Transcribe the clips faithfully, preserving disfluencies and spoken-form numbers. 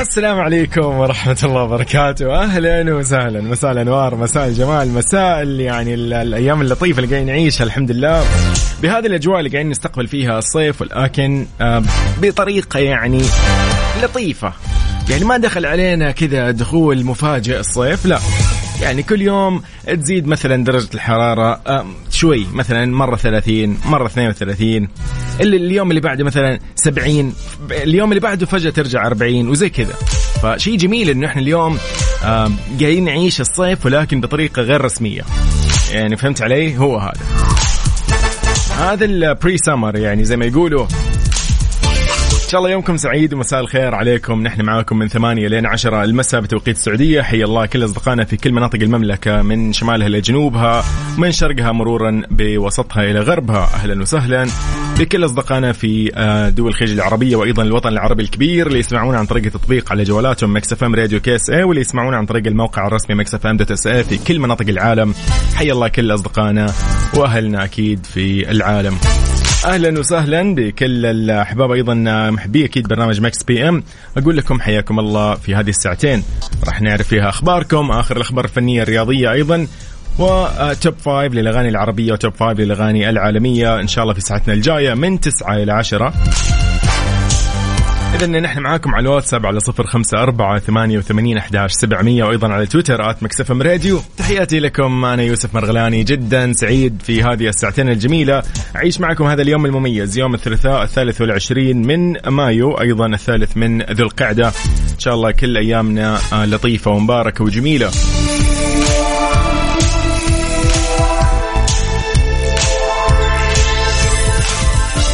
السلام عليكم ورحمة الله وبركاته، أهلا وسهلا. مساء الأنوار، مساء الجمال، مساء يعني الأيام اللطيفة اللي قاعدين نعيشها الحمد لله، بهذه الأجواء اللي قاعدين نستقبل فيها الصيف، ولكن بطريقة يعني لطيفة، يعني ما دخل علينا كذا دخول مفاجئ الصيف، لا يعني كل يوم تزيد مثلا درجة الحرارة شوي، مثلا مرة ثلاثين، مرة اثنين وثلاثين، اليوم اللي بعده مثلا سبعين، اليوم اللي بعده فجأة ترجع أربعين وزي كذا. فشي جميل إنه إحنا اليوم جايين نعيش الصيف ولكن بطريقة غير رسمية، يعني فهمت علي؟ هو هذا هذا البري سامر يعني زي ما يقولوا. إن شاء الله يومكم سعيد ومساء الخير عليكم. نحن معاكم من ثمانية لين عشرة المساء بتوقيت السعودية. حيا الله كل أصدقائنا في كل مناطق المملكة، من شمالها إلى جنوبها، من شرقها مرورا بوسطها إلى غربها. أهلا وسهلا بكل أصدقائنا في دول الخليج العربية وأيضا الوطن العربي الكبير، اللي يسمعون عن طريق تطبيق على جوالاتهم ميكس اف ام راديو كيس اي، واللي يسمعون عن طريق الموقع الرسمي ميكس اف ام دوت اس اي في كل مناطق العالم. حيا الله كل أصدقائنا وأهلنا أكيد في العالم. اهلا وسهلا بكل الاحباب ايضا محبي اكيد برنامج ماكس بي ام. اقول لكم حياكم الله في هذه الساعتين، راح نعرف فيها اخباركم، اخر الاخبار الفنيه الرياضيه ايضا، وتوب خمسة للاغاني العربيه وتوب خمسة للاغاني العالميه ان شاء الله في ساعتنا الجايه من تسعة الى عشرة. اذا نحن معاكم على الواتساب على صفر خمسة أربعة ثمانية وثمانين أحد عشر سبعمية، وايضا على تويتر @مكسفم راديو. تحياتي لكم، انا يوسف مرغلاني، جدا سعيد في هذه الساعتين الجميله اعيش معكم هذا اليوم المميز، يوم الثلاثاء الثالث والعشرين من مايو، ايضا الثالث من ذو القعده. ان شاء الله كل ايامنا لطيفه ومباركه وجميله.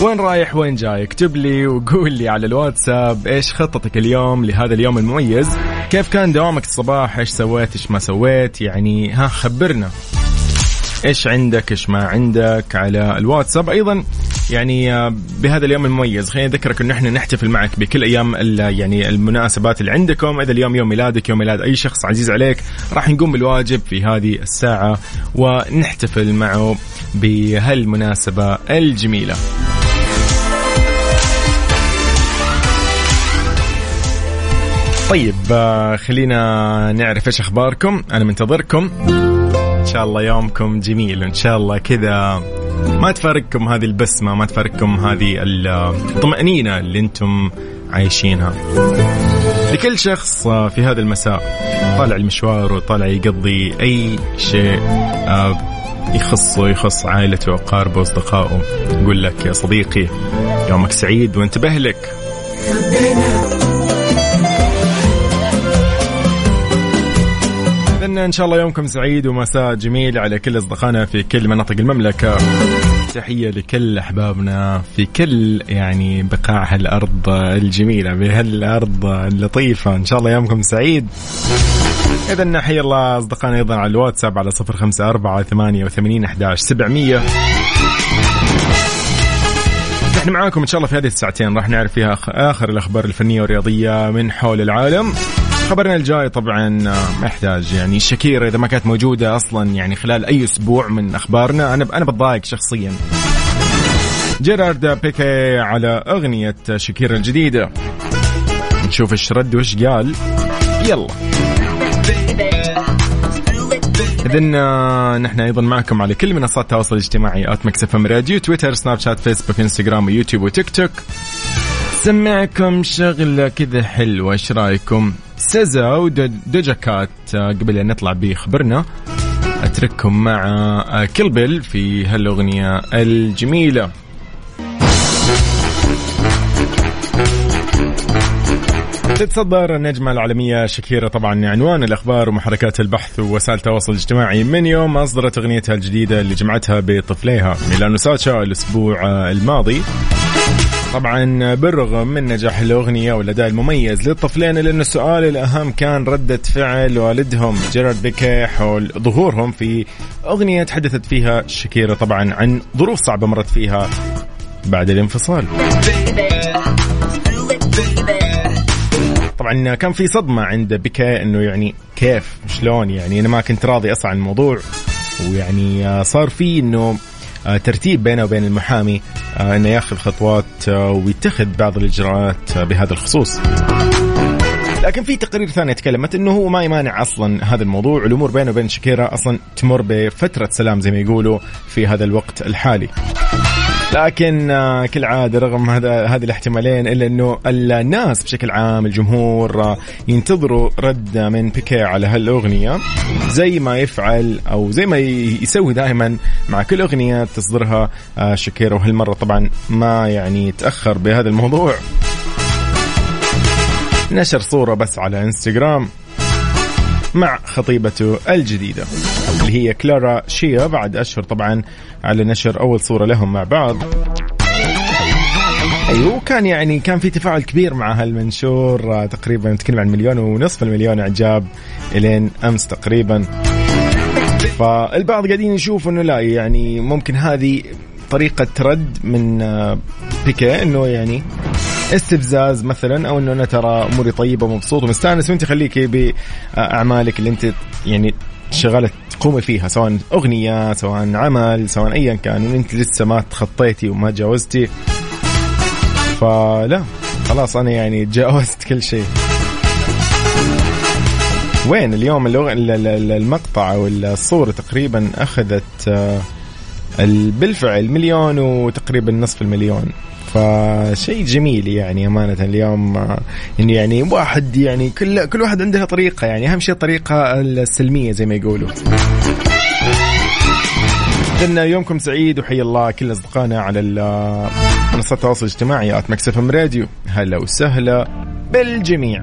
وين رايح وين جاي؟ اكتب لي وقول لي على الواتساب ايش خطتك اليوم لهذا اليوم المميز، كيف كان دوامك الصباح، ايش سويت ايش ما سويت، يعني ها خبرنا ايش عندك ايش ما عندك على الواتساب. ايضا يعني بهذا اليوم المميز خليني اذكرك ان احنا نحتفل معك بكل ايام يعني المناسبات اللي عندكم. اذا اليوم يوم ميلادك، يوم ميلاد اي شخص عزيز عليك، راح نقوم بالواجب في هذه الساعه ونحتفل معه بهالمناسبه الجميله. طيب خلينا نعرف ايش اخباركم، انا منتظركم. ان شاء الله يومكم جميل، وان شاء الله كذا ما تفارقكم هذه البسمه، ما تفارقكم هذه الطمأنينه اللي انتم عايشينها. لكل شخص في هذا المساء طالع المشوار وطالع يقضي اي شيء يخصه، يخص عائلته وقاربه واصدقائه، اقول لك يا صديقي يومك سعيد وانتبه لك. إن شاء الله يومكم سعيد ومساء جميل على كل أصدقائنا في كل مناطق المملكة. تحية لكل أحبابنا في كل يعني بقاع هالأرض الجميلة، بهالأرض اللطيفة. إن شاء الله يومكم سعيد. إذن حيا الله أصدقائنا أيضا على الواتساب على صفر خمسة أربعة ثمانية وثمانين أحد عشر سبعمية. نحن معاكم إن شاء الله في هذه الساعتين، راح نعرف فيها آخر الأخبار الفنية والرياضية من حول العالم. خبرنا الجاي طبعا محتاج يعني شاكيرا، إذا ما كانت موجودة أصلا يعني خلال أي أسبوع من أخبارنا أنا أنا بتضايق شخصيا. جيرارد بيكيه على أغنية شاكيرا الجديدة، نشوف إيش رد وإيش قال. يلا إذن نحن أيضا معكم على كل منصات التواصل الاجتماعي آت ام راديو، تويتر، سناب شات، فيسبوك، إنستغرام، ويوتيوب، وتيك توك. سمعكم شغلة كذا حلوة، إيش رأيكم؟ سيزا ودوجا كات قبل أن نطلع بخبرنا، أترككم مع كلبل في هالأغنية الجميلة. تتصدر النجمة العالمية شاكيرا طبعا عنوان الأخبار ومحركات البحث ووسائل التواصل الاجتماعي من يوم أصدرت أغنيتها الجديدة اللي جمعتها بطفليها ميلانو ساتشا الأسبوع الماضي. طبعا بالرغم من نجاح الأغنية والأداء المميز للطفلين، لأن السؤال الأهم كان ردة فعل والدهم جيرارد بيكيه حول ظهورهم في أغنية تحدثت فيها شاكيرا طبعا عن ظروف صعبة مرت فيها بعد الانفصال. طبعا كان في صدمة عند بيكيه أنه يعني كيف شلون يعني أنا ما كنت راضي أصلا عن الموضوع، ويعني صار فيه أنه ترتيب بينه وبين المحامي أنه يأخذ خطوات ويتخذ بعض الإجراءات بهذا الخصوص. لكن في تقارير ثانية تكلمت أنه هو ما يمانع أصلا هذا الموضوع، الأمور بينه وبين شاكيرا أصلا تمر بفترة سلام زي ما يقولوا في هذا الوقت الحالي. لكن كالعادة رغم هذا هذه الاحتمالين إلا أنه الناس بشكل عام الجمهور ينتظروا رد من بيكيه على هالأغنية، زي ما يفعل أو زي ما يسوي دائما مع كل أغنية تصدرها شاكيرا، وهالمرة طبعا ما يعني تأخر بهذا الموضوع. نشر صورة بس على إنستغرام مع خطيبته الجديدة اللي هي كلارا شيا بعد أشهر طبعا على نشر أول صورة لهم مع بعض. أيوه كان يعني كان في تفاعل كبير مع هالمنشور، تقريبا نتكلم عن مليون ونصف المليون إعجاب إلين أمس تقريبا. فالبعض قاعدين يشوف إنه لا يعني ممكن هذه طريقة رد من بيكيه إنه يعني استفزاز مثلا، او انه انا ترى اموري طيبه ومبسوط ومستانس وانت خليكي باعمالك اللي انت يعني شغاله تقومي فيها، سواء اغنيه سواء عمل سواء ايا كان، وانت لسه ما تخطيتي وما تجاوزتي، فلا خلاص انا يعني تجاوزت كل شيء. وين اليوم المقطع والصوره تقريبا اخذت بالفعل مليون وتقريبا نصف المليون، فشيء جميل يعني أمانة اليوم إن يعني واحد يعني كل كل واحد عندها طريقة، يعني أهم شيء الطريقة السلمية زي ما يقولوا. إن يومكم سعيد وحيا الله كل أصدقائنا على منصات التواصل الاجتماعي ميكس اف ام راديو، هلا وسهلا بالجميع.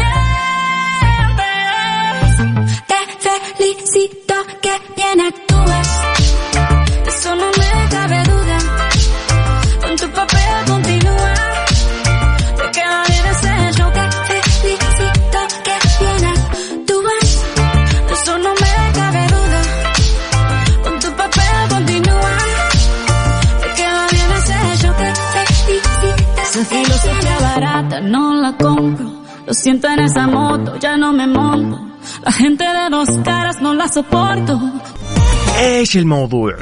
mientes. Te felicito que bien actúas. De eso no me cabe duda. Con tu papel continúa. Te quedaré deshecho. Te felicito. Esa filosofía barata no la compro. Lo siento en esa moto, ya no me monto. La gente de dos caras no la soporto. ايش الموضوع؟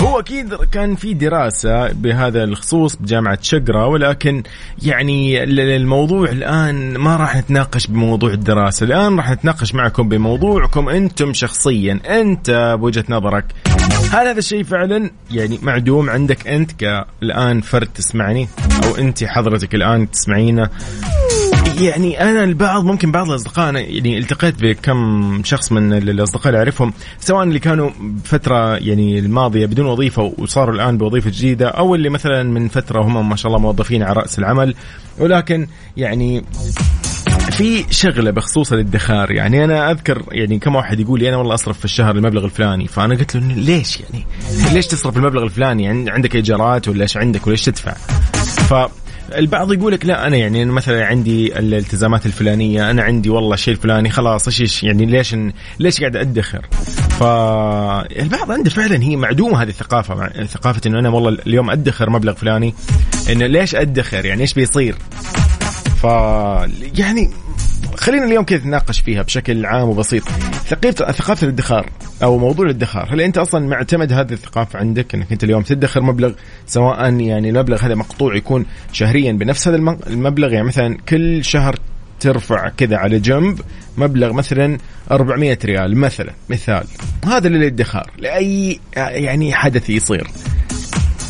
هو اكيد كان في دراسة بهذا الخصوص بجامعة شقرة، ولكن يعني الموضوع الآن ما راح نتناقش بموضوع الدراسة، الآن راح نتناقش معكم بموضوعكم انتم شخصيا، انت بوجهة نظرك هل هذا الشيء فعلا يعني معدوم عندك انت كالآن فرد تسمعني، او انت حضرتك الآن تسمعينا؟ يعني انا البعض ممكن بعض الاصدقاء يعني التقيت بكم شخص من الاصدقاء اللي اعرفهم، سواء اللي كانوا فتره يعني الماضيه بدون وظيفه وصاروا الان بوظيفه جديده، او اللي مثلا من فتره هم ما شاء الله موظفين على راس العمل، ولكن يعني في شغله بخصوص الادخار. يعني انا اذكر يعني كم واحد يقول لي انا والله اصرف في الشهر المبلغ الفلاني، فانا قلت له ليش يعني ليش تصرف المبلغ الفلاني، يعني عندك ايجارات ولا ايش عندك ولا ايش تدفع؟ ف البعض يقولك لا أنا يعني مثلا عندي الالتزامات الفلانية، أنا عندي والله شيء الفلاني، خلاص إيش يعني ليش ليش قاعد أدخر؟ فالبعض عنده فعلا هي معدومة هذه الثقافة، ثقافة إنه أنا والله اليوم أدخر مبلغ فلاني، إنه ليش أدخر يعني إيش بيصير؟ ف يعني خلينا اليوم كذا نتناقش فيها بشكل عام وبسيط، ثقافة ثقافة الادخار أو موضوع الادخار. هل أنت أصلاً معتمد هذه الثقافة عندك أنك أنت اليوم تدخر مبلغ، سواء يعني المبلغ هذا مقطوع يكون شهرياً بنفس هذا المبلغ، يعني مثلاً كل شهر ترفع كذا على جنب مبلغ مثلاً أربعمائة ريال مثلاً، مثال هذا للادخار لأي يعني حدث يصير.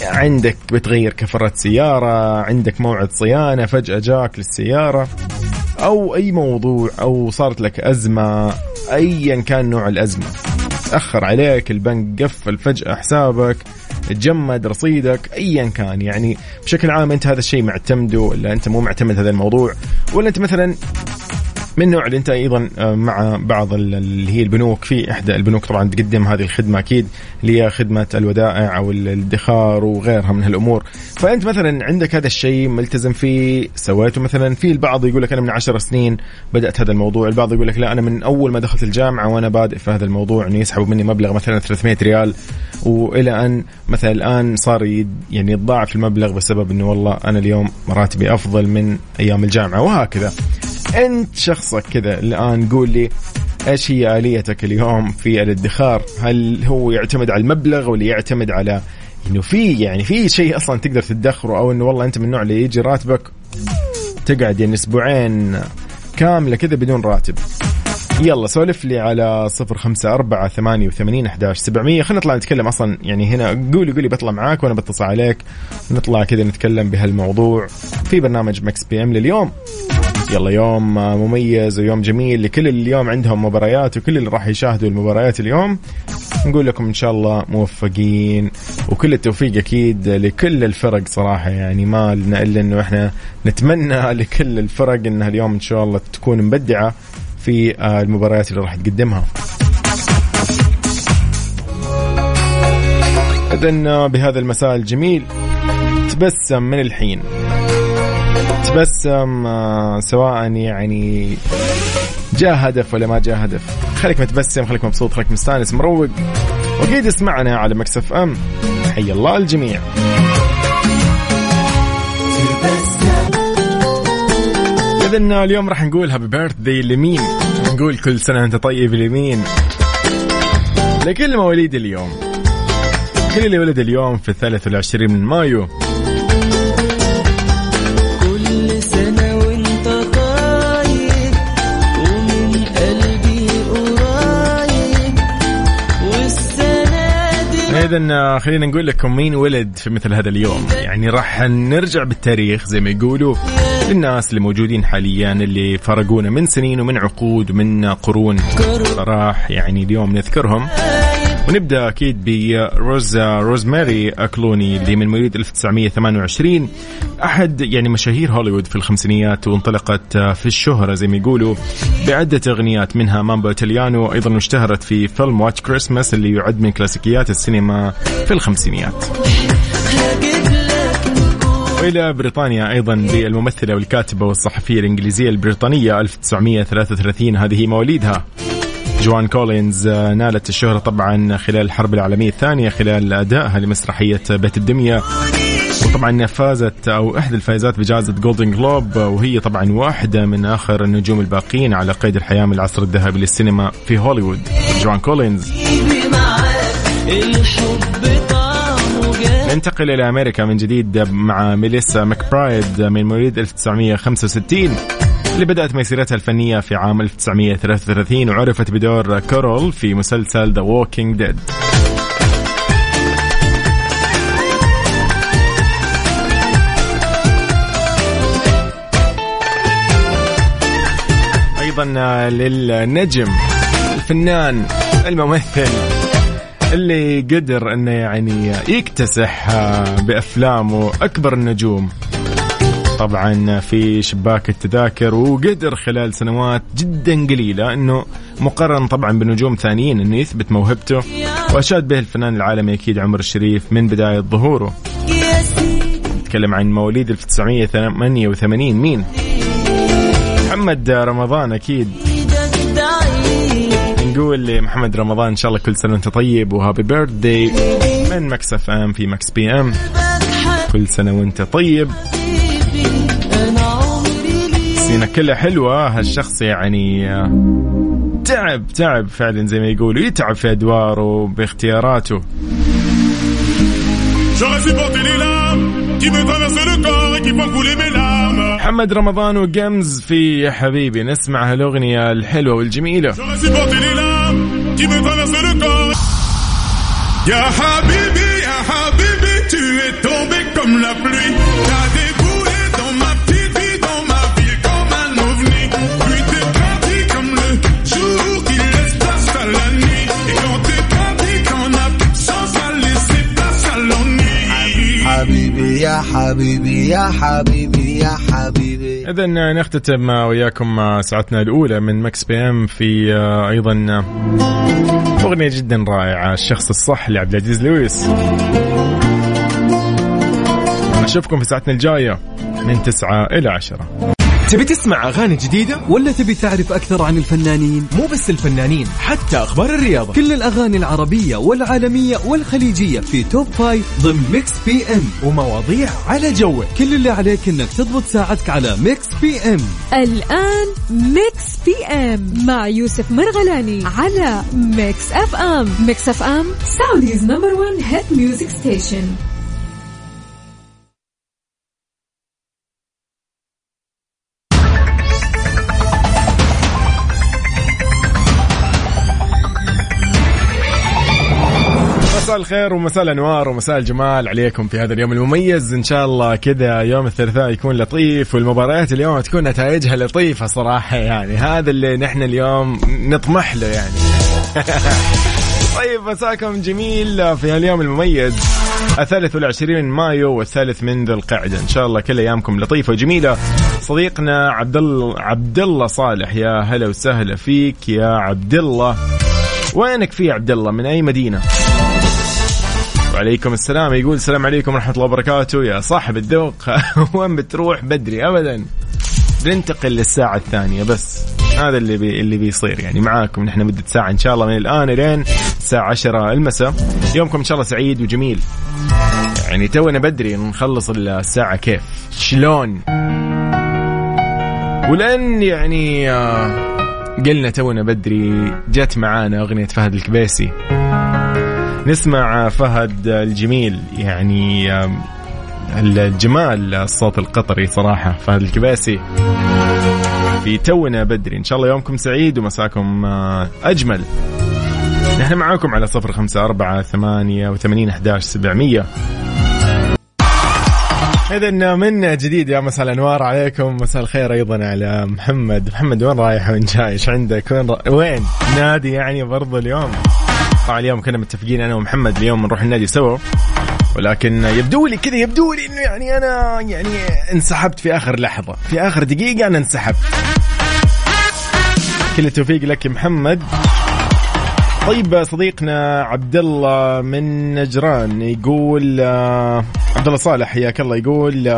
عندك بتغير كفرة سيارة، عندك موعد صيانة فجأة جاك للسيارة، أو أي موضوع، أو صارت لك أزمة أيا كان نوع الأزمة، تأخر عليك البنك، قفل فجأة حسابك، تجمد رصيدك، أيا كان. يعني بشكل عام أنت هذا الشيء معتمده ولا أنت مو معتمد هذا الموضوع، ولا أنت مثلا من نوع اللي أنت أيضا مع بعض اللي هي البنوك، في إحدى البنوك طبعا تقدم هذه الخدمة أكيد اللي هي خدمة الودائع أو الادخار وغيرها من هالأمور، فأنت مثلا عندك هذا الشيء ملتزم فيه، سويته مثلا. في البعض يقول لك أنا من عشر سنين بدأت هذا الموضوع، البعض يقول لك لا أنا من أول ما دخلت الجامعة وأنا بادئ في هذا الموضوع، أني يسحبوا مني مبلغ مثلا ثلاثمائة ريال، وإلى أن مثلا الآن صار يعني يتضاعف المبلغ بسبب أنه والله أنا اليوم راتبي أفضل من أيام الجامعة. وهكذا أنت شخصك كذا الآن قول لي إيش هي آليتك اليوم في الادخار؟ هل هو يعتمد على المبلغ ولا يعتمد على إنه في يعني في شيء أصلا تقدر تدخره، أو إنه والله أنت من النوع اللي يجي راتبك تقعد يعني أسبوعين كاملة كذا بدون راتب؟ يلا سولف لي على صفر خمسة أربعة ثمانية وثمانين أحداش سبعمية. خلنا نطلع نتكلم أصلا يعني هنا، قولي قولي بطلع معاك وأنا بتصل عليك، نطلع كذا نتكلم بهالموضوع في برنامج ميكس بي ام لليوم. يلا يوم مميز ويوم جميل لكل اللي اليوم عندهم مباريات وكل اللي راح يشاهدوا المباريات اليوم، نقول لكم إن شاء الله موفقين وكل التوفيق أكيد لكل الفرق صراحة. يعني ما لنا إلا إنه إحنا نتمنى لكل الفرق إنها اليوم إن شاء الله تكون مبدعة في المباريات اللي راح تقدمها. إذن بهذا المساء الجميل تبسم من الحين، تبسم سواء يعني جاء هدف ولا ما جاء هدف، خليك متبسم، خليك مبسوط، خليك مستانس مروق، وأكيد اسمعنا على ميكس اف ام. حيا الله الجميع. إذن اليوم راح نقول هابي بيرثدي لمين؟ نقول كل سنة أنت طيب لمين؟ لكل مواليد اليوم، كل اللي ولد اليوم في الثالث والعشرين من مايو. إذن خلينا نقول لكم مين ولد في مثل هذا اليوم. يعني راح نرجع بالتاريخ زي ما يقولوا للناس اللي موجودين حاليا اللي فرقونا من سنين ومن عقود ومن قرون، راح يعني اليوم نذكرهم. ونبدأ أكيد بروزا روزماري أكلوني اللي من مواليد ألف وتسعمائة وثمانية وعشرين، أحد يعني مشاهير هوليوود في الخمسينيات، وانطلقت في الشهرة زي ما يقولوا بعدة أغنيات منها مامبو إيطاليانو، أيضا اشتهرت في فيلم واتش كريسماس اللي يعد من كلاسيكيات السينما في الخمسينيات. وإلى بريطانيا أيضا بالممثلة والكاتبة والصحفية الإنجليزية البريطانية ألف وتسعمائة وثلاثة وثلاثين، هذه مواليدها جوان كولينز. نالت الشهرة طبعا خلال الحرب العالمية الثانية خلال أدائها لمسرحية بيت الدمية، وطبعا فازت أو إحدى الفائزات بجائزة جولدن جلوب، وهي طبعا واحدة من آخر النجوم الباقين على قيد الحياة من العصر الذهبي للسينما في هوليوود جوان كولينز. ننتقل إلى أمريكا من جديد مع ميليسا ماكبرايد من مواليد ألف وتسعمائة وخمسة وستين، اللي بدأت مسيرتها الفنية في عام ألف وتسعمائة وثلاثة وثلاثين، وعرفت بدور كارول في مسلسل The Walking Dead. أيضا للنجم الفنان الممثل اللي قدر أنه يعني يكتسح بأفلامه أكبر النجوم طبعا في شباك التذاكر، وقدر خلال سنوات جدا قليلة أنه مقارن طبعا بنجوم ثانيين أنه يثبت موهبته، وأشاد به الفنان العالمي أكيد عمر الشريف من بداية ظهوره. نتكلم عن مواليد ألف وتسعمائة وثمانية وثمانين، مين؟ محمد رمضان أكيد. نقول لمحمد رمضان إن شاء الله كل سنة أنت طيب، وهابي بيرثدي من ميكس اف ام في ميكس بي ام. كل سنة وأنت طيب، سنة كلها حلوة. هالشخص يعني تعب تعب فعلا زي ما يقولوا، يتعب في أدواره باختياراته. محمد رمضان وجمز في يا حبيبي، نسمع هالأغنية الحلوة والجميلة. يا حبيبي يا حبيبي tu es tombé comme la pluie t'as déboulé dans ma petite vie dans ma vie comme un ovni puis t'es parti comme le jour qui laisse place à la nuit et quand t'es parti qu'en absence ça laissé place à l'ennui حبيبي يا حبيبي يا حبيبي يا حبيبي. إذن نختتم وياكم ساعتنا الأولى من ميكس بي ام في أيضا أغنية جدا رائعة، الشخص الصح لعبد العزيز لويس. نشوفكم في ساعتنا الجاية من تسعة إلى عشرة. تبي تسمع أغاني جديدة ولا تبي تعرف أكثر عن الفنانين؟ مو بس الفنانين، حتى أخبار الرياضة، كل الأغاني العربية والعالمية والخليجية في توب فايف ضمن ميكس بي ام، ومواضيع على جوك. كل اللي عليك إنك تضبط ساعتك على ميكس بي ام. الآن ميكس بي ام مع يوسف مرغلاني على ميكس اف ام. ميكس اف ام سعوديز نمبر ون هيت ميوزك ستيشن. مساء الخير ومساء الأنوار ومساء الجمال عليكم في هذا اليوم المميز. إن شاء الله كذا يوم الثلاثاء يكون لطيف، والمباريات اليوم تكون نتائجها لطيفة صراحة، يعني هذا اللي نحن اليوم نطمح له يعني. طيب مساكم جميل في هاليوم المميز الثالث والعشرين من مايو والثالث من ذي القعدة. إن شاء الله كل أيامكم لطيفة وجميلة. صديقنا عبد الله عبد الله صالح، يا هلا وسهلا فيك يا عبد الله. وينك في عبد الله؟ من أي مدينة؟ وعليكم السلام. يقول السلام عليكم ورحمة الله وبركاته يا صاحب الذوق. وين بتروح بدري؟ أبدا بننتقل للساعة الثانية، بس هذا اللي بي اللي بيصير يعني معاكم نحن مدة ساعة إن شاء الله من الآن لين الساعة عشرة المساء. يومكم إن شاء الله سعيد وجميل. يعني تونا بدري نخلص الساعة، كيف شلون؟ ولأن يعني قلنا تونا بدري جت معانا أغنية فهد الكبيسي. نسمع فهد الجميل، يعني الجمال الصوت القطري صراحة، فهد الكباسي في تونا بدري. إن شاء الله يومكم سعيد ومساكم أجمل. نحن معاكم على صفر خمسة أربعة ثمانية وثمانين أحداش سبعمية. إذن من جديد يا مساء الأنوار عليكم، مساء الخير أيضا على محمد. محمد وين رايح وين جايش عندك؟ وين را... وين نادي يعني برضو اليوم؟ طبعا اليوم كنا متفقين أنا ومحمد اليوم نروح النادي سوا، ولكن يبدو لي كذا يبدو لي إنه يعني أنا يعني انسحبت في آخر لحظة، في آخر دقيقة أنا انسحبت. كل التوفيق لك محمد. طيب صديقنا عبد الله من نجران يقول، عبد الله صالح حياك الله، يقول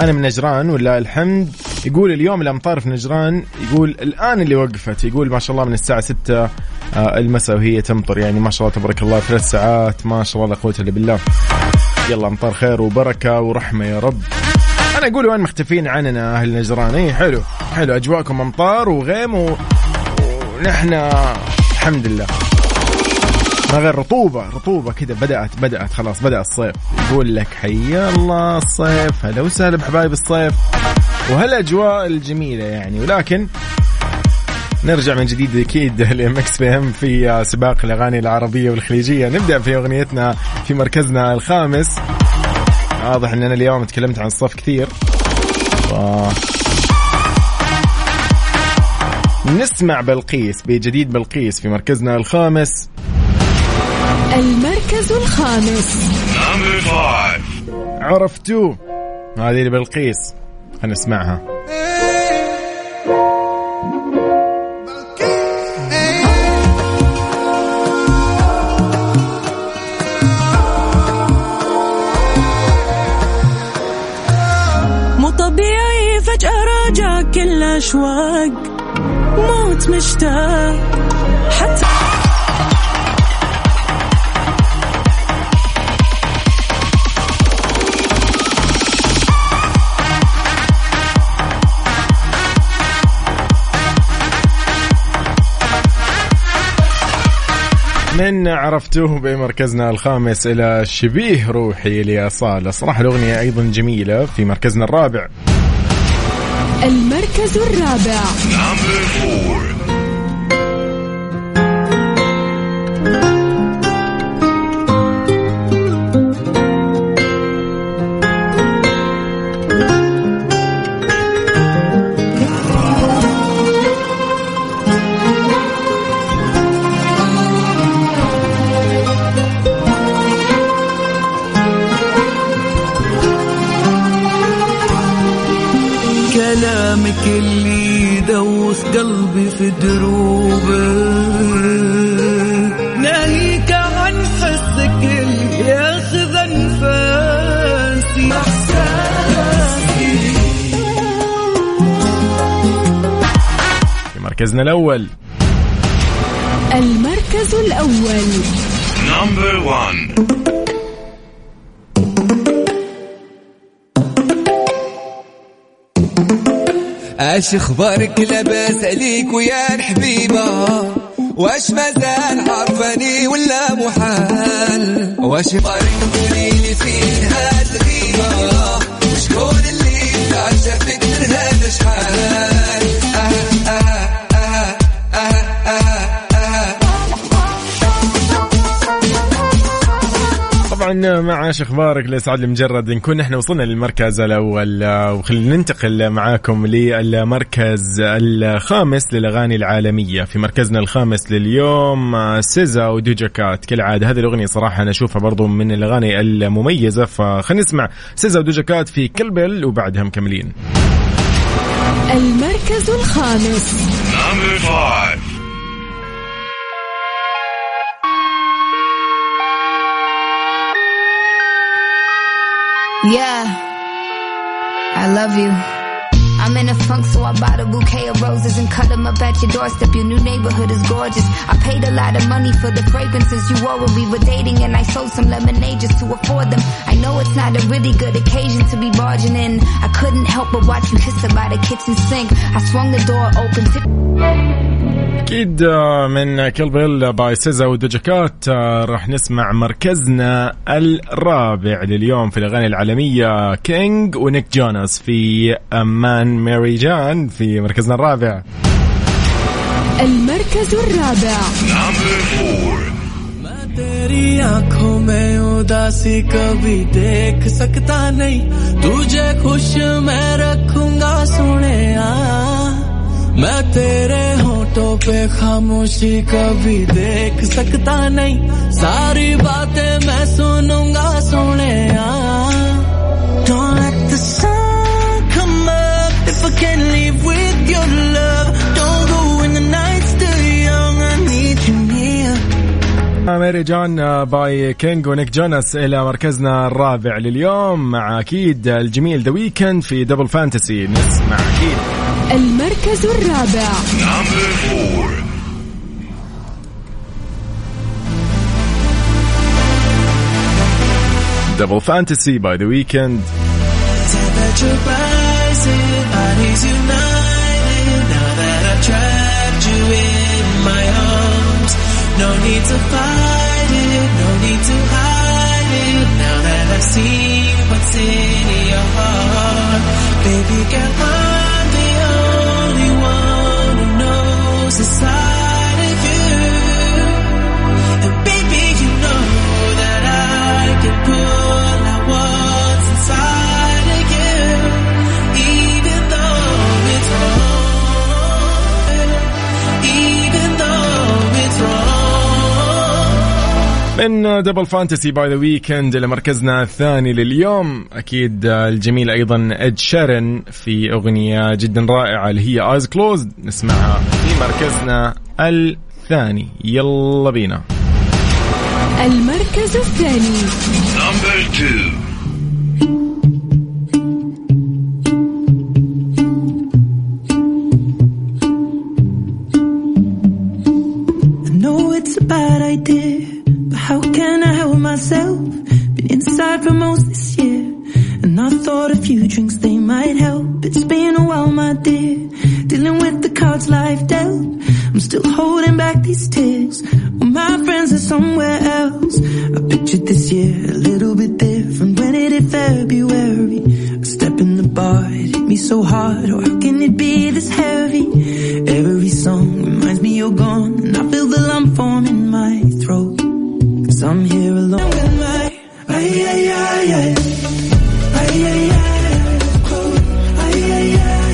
أنا من نجران ولا الحمد. يقول اليوم الأمطار في نجران، يقول الآن اللي وقفت، يقول ما شاء الله من الساعة ستة المساء وهي تمطر، يعني ما شاء الله تبارك الله ثلاث ساعات ما شاء الله لا قوة إلا بالله. يلا أمطار خير وبركة ورحمة يا رب. أنا أقول وين مختفين عننا أهل نجران؟ إيه حلو حلو أجواءكم أمطار وغيم و... ونحن الحمد لله ما غير رطوبة رطوبة كده. بدأت بدأت خلاص بدأ الصيف. يقول لك حيا الله الصيف، هلا وسهلا بحبايب الصيف وهالأجواء الجميلة يعني. ولكن نرجع من جديد أكيد لمكس بي ام في سباق الأغاني العربية والخليجية. نبدأ في أغنيتنا في مركزنا الخامس. واضح أن أنا اليوم تكلمت عن الصف كثير. و... نسمع بلقيس بجديد. بلقيس في مركزنا الخامس. المركز الخامس عرفتوه، هذه بلقيس هنسمعها. مو طبيعي فجأة راجع كل أشواق، موت مشتاق حتى من عرفتوه بمركزنا الخامس إلى شبيه روحي لأصالة. صراحة الأغنية أيضا جميلة. في مركزنا الرابع. المركز الرابع في دروبك، ناهيك عن حسك اللي ياخذ انفاسي احساسي. في مركزنا الاول، المركز الاول نمبر واحد، اش اخبارك لاباس عليك ويا الحبيبه، واش مازال عارفاني ولا محال، واش اخبارك قوليلي فين هاد الغيبه، وشكون اللي تعشى فيك من هذا شحال. أه أه أه أه أه أه. طبعا مع اش اخبارك لسعد المجرد نكون نحن وصلنا للمركز الاول، وخلينا ننتقل معاكم للمركز الخامس للاغاني العالميه. في مركزنا الخامس لليوم سيزا ودوجا كات، كالعاده هذه الاغنيه صراحه انا اشوفها برضو من الاغاني المميزه، فخلينا نسمع سيزا ودوجا كات في كلبل وبعدها مكملين. المركز الخامس نمبر خمسة. Yeah, I love you. I'm in a funk, so I bought a bouquet of roses and cut them up at your doorstep. Your new neighborhood is gorgeous. I paid a lot of money for the fragrances you wore when we were dating, and I sold some lemonade just to afford them. I know it's not a really good occasion to be barging in. I couldn't help but watch you hiss by the kitchen sink. I swung the door open to... أكيد من كلبل باي سيزا ودوجا كات. راح نسمع مركزنا الرابع لليوم في الأغاني العالمية، كينغ ونيك جوناس في أمان ميري جان في مركزنا الرابع. المركز الرابع ما تيري آنكھوں میں اداسی کبھی دیکھ سکتا نہیں، تجھے خوش میں رکھونگا سنیا، میں تیرے ہونٹوں پہ خاموشی کبھی دیکھ سکتا نہیں، ساری باتیں میں سنوں گا سنیا. Don't let the sun come up if I can't live with your love. Don't go when the night's still young. I need you near. ميري جان باي كينغ ونيك جوناس إلى مركزنا الرابع لليوم، مع أكيد الجميل ذا ويك اند في دبل فانتسي. نسمع أكيد المركز الرابع دبل فانتسي باي ذا ويكند. من دبل فانتسي باي ذا ويكند لمركزنا الثاني لليوم، أكيد الجميل أيضا إد شيرن في أغنية جدا رائعة اللي هي آيز كلوزد، نسمعها في مركزنا الثاني. يلا بينا المركز الثاني نمبر تو. Been inside for most this year, and I thought a few drinks they might help. It's been a while, my dear, dealing with the cards life dealt. I'm still holding back these tears. Well, my friends are somewhere else. I pictured this year a little bit different. When it hit February, a step in the bar, it hit me so hard. Oh, how can it be this heavy? Every song reminds me you're gone, and I feel the lump form in my throat. I'm here alone with my ay ay ay ay ay ay ay ay ay.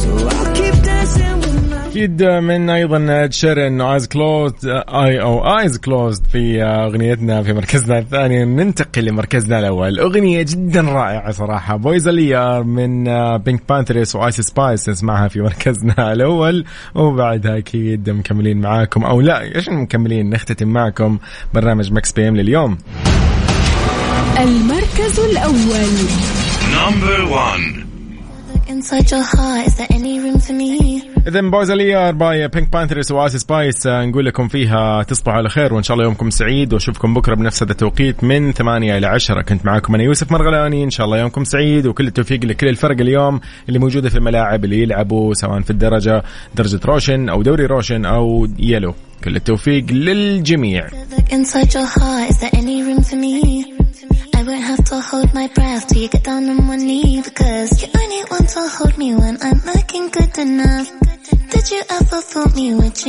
So I'll keep dancing with my جديد من أيضا إد شيران وآيز كلوزد آي أو آيز كلوزد في أغنيتنا في مركزنا الثاني. ننتقل لمركزنا الأول, أغنية جدا رائعة صراحة, بويزليار من بينك بانترس وايس سبايس, نسمعها في مركزنا الأول وبعدها أكيد مكملين معاكم أو لا إيش مكملين, نختتم معكم برنامج ميكس بي ام لليوم. المركز الأول نمبر واحد. إذن بوزليار باي بينك بانترس وآيس سبايس, نقول لكم فيها تصبحوا على خير وإن شاء الله يومكم سعيد, وأشوفكم بكرة بنفس هذا التوقيت من ثمانية إلى عشرة. كنت معاكم أنا يوسف مرغلاني, إن شاء الله يومكم سعيد وكل التوفيق لكل الفرق اليوم اللي موجودة في الملاعب اللي يلعبوا سواء في الدرجة درجة روشن أو دوري روشن أو يلو, كل التوفيق للجميع. I won't have to hold my breath till you get down on one knee, because you only want to hold me when I'm looking good enough. Did you ever fool me with you?